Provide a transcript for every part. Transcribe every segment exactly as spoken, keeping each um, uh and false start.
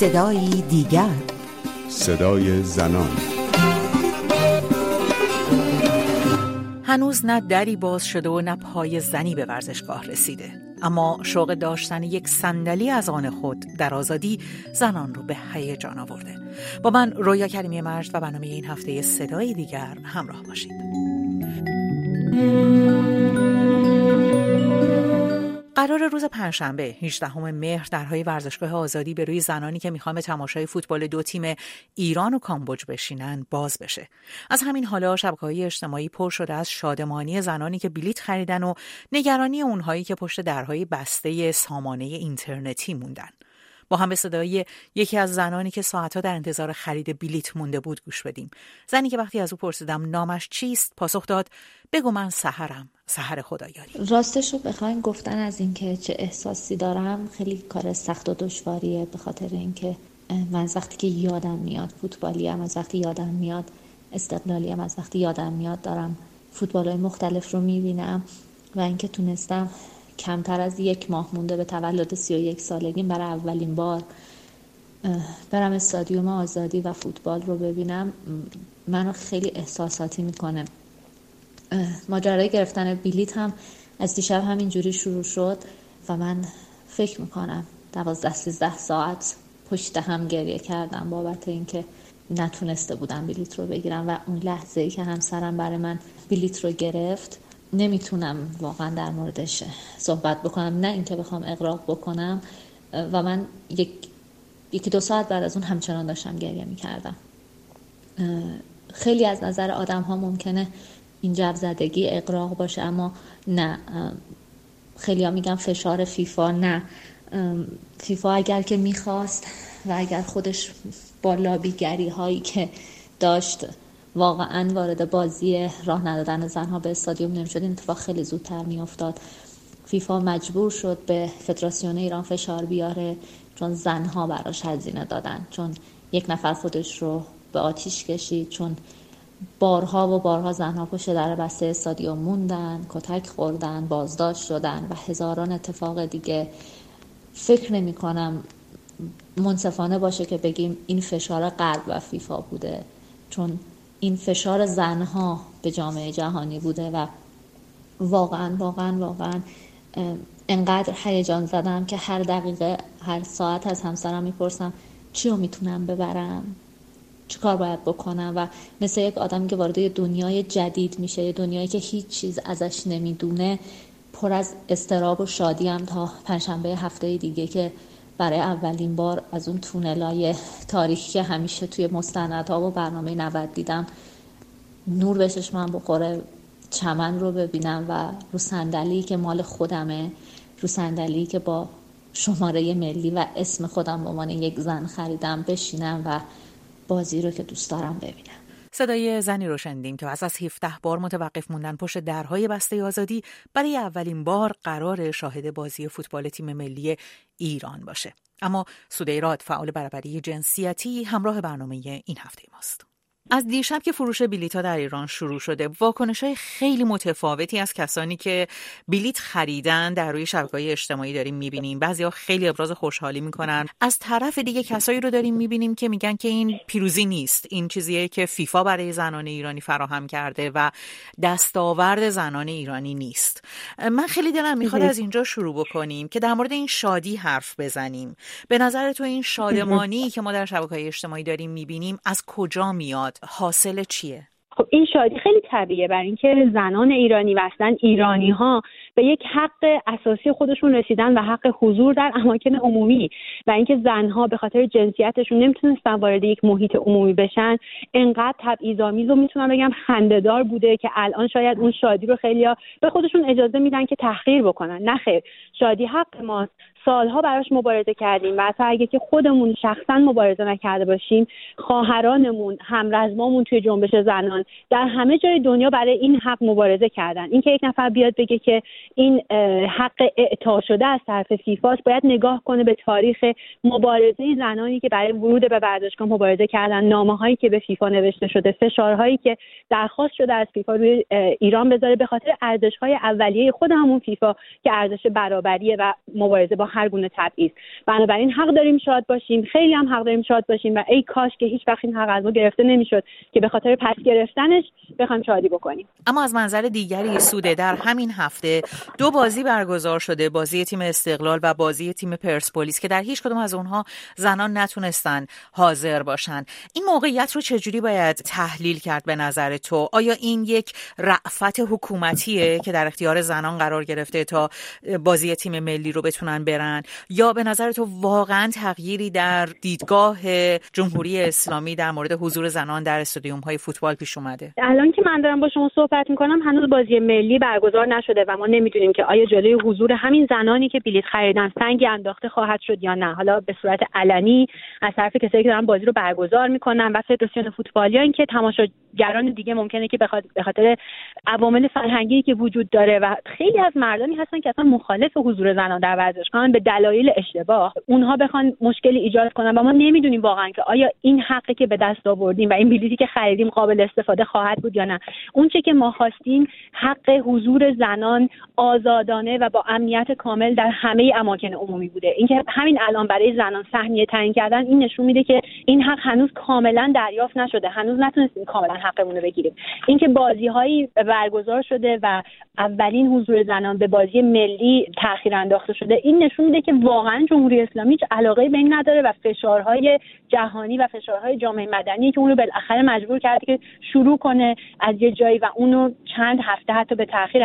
صدایی دیگر، صدای زنان. هنوز نه دری باز شده و نه پای زنی به ورزشگاه رسیده، اما شوق داشتن یک صندلی از آن خود در آزادی زنان رو به هیجان آورده. با من رویا کرمی مرد و برنامه این هفته صدای دیگر همراه باشید. قرار روز پنجشنبه هجدهم مهر درهای ورزشگاه آزادی به روی زنانی که میخوان به تماشای فوتبال دو تیم ایران و کامبوج بشینن باز بشه. از همین حالا شبکه‌های اجتماعی پر شده از شادمانی زنانی که بلیت خریدن و نگرانی اونهایی که پشت درهای بسته سامانه اینترنتی موندن. با هم به صدای یکی از زنانی که ساعت‌ها در انتظار خرید بلیت مونده بود گوش بدیم. زنی که وقتی از او پرسیدم نامش چیست، پاسخ داد بگو من سحرم، سحر خدایاری. راستش رو بخواین گفتن از اینکه چه احساسی دارم خیلی کار سخت و دشواریه، به خاطر اینکه من از وقتی که یادم میاد فوتبالیم، از وقتی یادم میاد استقلالیم، از وقتی یادم میاد دارم فوتبال‌های مختلف رو می‌بینم و اینکه تونستم کمتر از یک ماه مونده به تولد سی و یک سالگیم برای اولین بار برم استادیوم آزادی و فوتبال رو ببینم، منو خیلی احساساتی میکنه. ماجرای گرفتن بلیت هم از دیشب همینجوری شروع شد و من فکر میکنم دوازده سیزده ساعت پشت هم گریه کردم بابت اینکه نتونسته بودم بلیت رو بگیرم و اون لحظه ای که همسرم برای من بلیت رو گرفت نمیتونم واقعا در موردش صحبت بکنم، نه اینکه بخوام اغراق بکنم و من یک یکی دو ساعت بعد از اون همچنان داشتم گریه میکردم. خیلی از نظر آدم ها ممکنه این جوزدگی اغراق باشه، اما نه، خیلی ها میگن فشار فیفا، نه، فیفا اگر که میخواست و اگر خودش با لابیگری هایی که داشت واقعا وارد بازی راه ندادن زنها به استادیوم نمیشد این اتفاق خیلی زودتر میافتاد. فیفا مجبور شد به فدراسیون ایران فشار بیاره چون زنها براش هزینه دادن، چون یک نفر خودش رو به آتیش کشید، چون بارها و بارها زنها پشت در بسته استادیوم موندن، کتک خوردن، بازداشت شدن و هزاران اتفاق دیگه. فکر نمی کنم منصفانه باشه که بگیم این فشار غرب و فیفا بوده، چون این فشار زنها به جامعه جهانی بوده و واقعا واقعا واقعا انقدر هیجان زدم که هر دقیقه هر ساعت از همسرم میپرسم چی رو میتونم ببرم، چی کار باید بکنم و مثل یک آدم که وارد یه دنیای جدید میشه، یه دنیایی که هیچ چیز ازش نمیدونه، پر از استراب و شادی هم تا پنجشنبه هفته دیگه که برای اولین بار از اون تونلای تاریخی که همیشه توی مستندها و برنامه نود دیدم نور به چشمم بخوره، چمن رو ببینم و رو صندلی که مال خودمه، رو صندلی که با شماره ملی و اسم خودم به عنوان یک زن خریدم بشینم و بازی رو که دوست دارم ببینم. صدای زنی رو شنیدیم که از از هفده بار متوقف موندن پشت درهای بسته آزادی برای اولین بار قرار شاهد بازی فوتبال تیم ملی ایران باشه. اما سوده راد، فعال برابری جنسیتی، همراه برنامه این هفته ماست. از دیشب که فروش بلیت‌ها در ایران شروع شده، واکنش‌های خیلی متفاوتی از کسانی که بلیت خریدن در روی شبکه‌های اجتماعی داریم می‌بینیم. بعضیا خیلی ابراز خوشحالی می‌کنن، از طرف دیگه کسایی رو داریم می‌بینیم که میگن که این پیروزی نیست، این چیزیه که فیفا برای زنان ایرانی فراهم کرده و دستاورد زنان ایرانی نیست. من خیلی دلم می‌خواد از اینجا شروع بکنیم که در مورد این شادی حرف بزنیم. به نظر تو این شادمانی که ما در شبکه‌های اجتماعی داریم می‌بینیم از کجا میاد؟ حاصل چیه؟ خب این شادی خیلی طبیعیه، برای اینکه زنان ایرانی و اصلا ایرانی ها به یک حق اساسی خودشون رسیدن و حق حضور در اماکن عمومی و اینکه زنها به خاطر جنسیتشون نمیتونستن وارد یک محیط عمومی بشن، انقدر تبعیض‌آمیز و میتونم بگم خنده‌دار بوده که الان شاید اون شادی رو خیلی‌ها به خودشون اجازه میدن که تحقیر بکنن. نه خیر، شادی حق ماست، سالها براش مبارزه کردیم و اصلا اگه که خودمون شخصا مبارزه نکرده باشیم، خواهرانمون، همرزمامون توی جنبش زنان در همه جای دنیا برای این حق مبارزه کردن. اینکه یک نفر بیاد بگه که این حق اعطا شده از طرف فیفاست، باید نگاه کنه به تاریخ مبارزه زنانی که برای ورود به ورزشگاه مبارزه کردن، نامه‌هایی که به فیفا نوشته شده، فشارهایی که درخواست شده از فیفا روی ایران بذاره به خاطر ارزش‌های اولیه خود همون فیفا که ارزش برابریه و مبارزه با هر گونه تبعیض. بنابراین حق داریم شاد باشیم، خیلی هم حق داریم شاد باشیم و ای کاش که هیچ وقت این حق از ما گرفته نمیشد که به خاطر پس گرفتنش بخوایم شادی بکنیم. اما از منظر دیگری سوده، در همین هفته دو بازی برگزار شده، بازی تیم استقلال و بازی تیم پرسپولیس که در هیچ کدوم از اونها زنان نتونستن حاضر باشن. این موقعیت رو چجوری باید تحلیل کرد به نظر تو؟ آیا این یک رأفت حکومتیه که در اختیار زنان قرار گرفته تا بازی تیم ملی رو بتونن برن، یا به نظر تو واقعا تغییری در دیدگاه جمهوری اسلامی در مورد حضور زنان در استادیوم‌های فوتبال پیش اومده؟ الان که من دارم با شما صحبت می‌کنم هنوز بازی ملی برگزار نشده و ما نمی‌دونیم که آیا جلوی حضور همین زنانی که بلیط خریدن سنگی انداخته خواهد شد یا نه، حالا به صورت علنی از طرف کسایی که دارن بازی رو برگزار می‌کنن و فدراسیون فوتبال، یا اینکه تماشاگران دیگه ممکنه که به خاطر عوامل فرهنگی که وجود داره و خیلی از مردانی هستن که اصلا مخالف حضور زنان در ورزشگاه به دلایل اشتباه، اونها بخوان مشکلی ایجاد کنن و ما نمی‌دونیم واقعا که آیا این حقی که به دست آوردیم و این بلیطی که خریدیم قابل استفاده خواهد بود یا نه. اون چه که ما خواستیم حق حضور زنان آزادانه و با امنیت کامل در همه اماکن عمومی بوده. اینکه همین الان برای زنان سهمیه تعیین کردن، این نشون میده که این حق هنوز کاملا دریافت نشده، هنوز نتونستیم کاملا حقمون رو بگیریم. اینکه بازی‌هایی برگزار شده و اولین حضور زنان به بازی ملی تأخیر انداخته شده، این نشون میده که واقعا جمهوری اسلامی هیچ علاقه‌ای به این نداره و فشارهای جهانی و فشارهای جامعه مدنی که اون رو بالاخره مجبور کرده که شروع کنه از یه جایی و اونو چند هفته حتی به تأخیر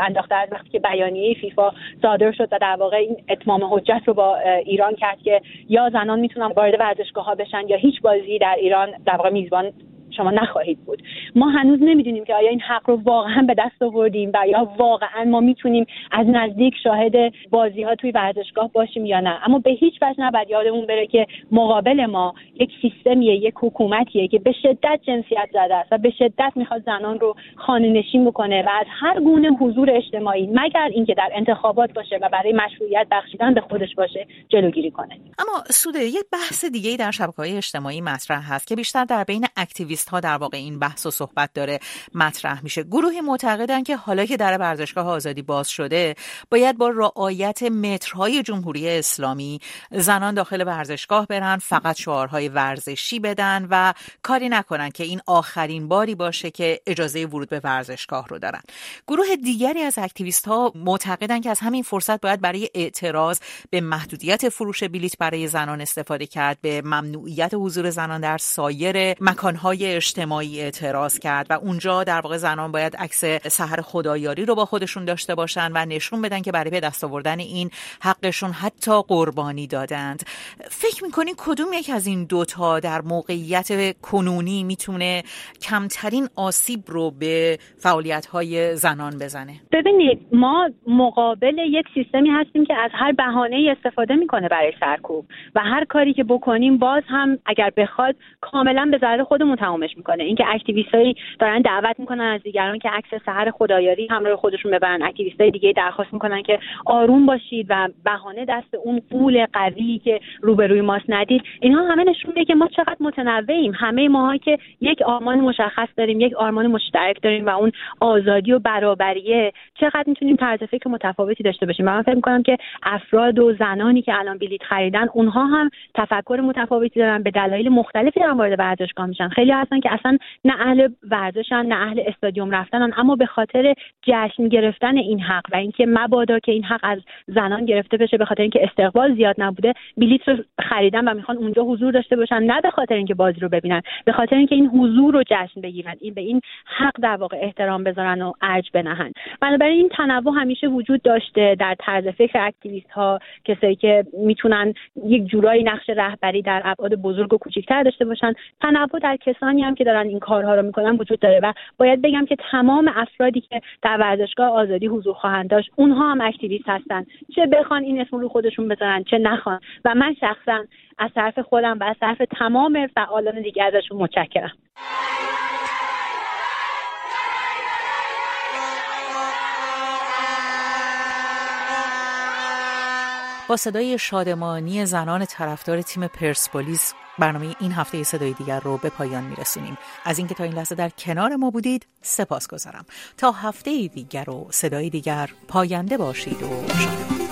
انداخته از وقتی که بیانیه فیفا صادر شد و در واقع این اتمام حجت رو با ایران کرد که یا زنان میتونن وارد ورزشگاه‌ها بشن یا هیچ بازی در ایران در واقع میزبان شما نخواهید بود. ما هنوز نمیدونیم که آیا این حق رو واقعا به دست آوردیم و یا واقعا ما میتونیم از نزدیک شاهد بازی ها توی ورزشگاه باشیم یا نه. اما به هیچ وجه نباید یادمون بره که مقابل ما یک سیستمیه، یک حکومتیه که به شدت جنسیت زده است و به شدت میخواد زنان رو خانه نشین بکنه و از هر گونه حضور اجتماعی مگر اینکه در انتخابات باشه و برای مشروعیت بخشیدن به خودش باشه جلوگیری کنه. اما سوده، یک بحث دیگه‌ای در شبکه‌های اجتماعی مطرح هست که بیشتر در بین اکتیویست ها در واقع این بحث و صحبت داره مطرح میشه. گروهی معتقدن که حالا که در ورزشگاه آزادی باز شده، باید با رعایت مترهای جمهوری اسلامی زنان داخل ورزشگاه برن، فقط شعارهای ورزشی بدن و کاری نکنن که این آخرین باری باشه که اجازه ورود به ورزشگاه رو دارن. گروه دیگری از اکتیویست ها معتقدن که از همین فرصت باید برای اعتراض به محدودیت فروش بلیط برای زنان استفاده کرد، به ممنوعیت حضور زنان در سایر مکانهای اجتماعی اعتراض کرد و اونجا در واقع زنان باید عکس سحر خدایاری رو با خودشون داشته باشن و نشون بدن که برای به دست آوردن این حقشون حتی قربانی دادند. فکر می‌کنی کدوم یک از این دوتا در موقعیت کنونی میتونه کمترین آسیب رو به فعالیت‌های زنان بزنه؟ ببینید، ما مقابل یک سیستمی هستیم که از هر بهانه‌ای استفاده می‌کنه برای سرکوب و هر کاری که بکنیم باز هم اگر بخواد کاملا به ضرر خودمون تمام میکنه. اینکه اکتیویستایی دارن دعوت میکنن از دیگران که عکس سحر خدایاری همراه خودشون ببرن، اکتیویستای دیگه درخواست میکنن که آروم باشید و بهانه دست اون پول قوی که روبروی ماست ندید. اینها همه نشون میده که ما چقدر متنوعیم. همه ماها که یک آرمان مشخص داریم، یک آرمان مشترک داریم و اون آزادی و برابریه، چقدر میتونیم طرز فکر متفاوتی داشته باشیم. من فکر میکنم که افراد و زنانی که الان بلیط خریدن، اونها هم تفکر متفاوتی دارن، به دلایل مختلفی دارن وارد ورزشگاه میشن. خیلی هستن که اصلا نه اهل ورزشن، نه اهل استادیوم رفتنن، اما به خاطر جشن گرفتن این حق و اینکه مبادا که این حق از زنان گرفته بشه به خاطر اینکه استقبال زیاد نبوده، بلیط رو خریدن و میخوان اونجا حضور داشته باشن، نه به خاطر اینکه بازی رو ببینن، به خاطر اینکه این حضور رو جشن بگیرن، این به این حق در واقع احترام بذارن و ارج بنهن. بنابراین این تنوع همیشه وجود داشته در طرز فکر اکتیویست ها، کسایی که میتونن یک جورایی نقش رهبری در ابعاد بزرگ و کوچیک‌تر داشته باشن. تنوع در کسانی هم که دارن این کارها رو میکنن وجود داره و باید بگم که تمام افرادی که در ورزشگاه آزادی حضور خواهند داشت، اونها هم اکتیویست هستن، چه بخوان این اسم رو خودشون بزنن چه نخوان. و من شخصا از طرف خودم و از طرف تمام فعالان دیگه ازشون متشکرم. با صدای شادمانی زنان طرفدار تیم پرسپولیس برنامه این هفته صدای دیگر رو به پایان میرسونیم. از اینکه تا این لحظه در کنار ما بودید سپاسگزارم. تا هفته دیگر و صدای دیگر، پاینده باشید و شادمان.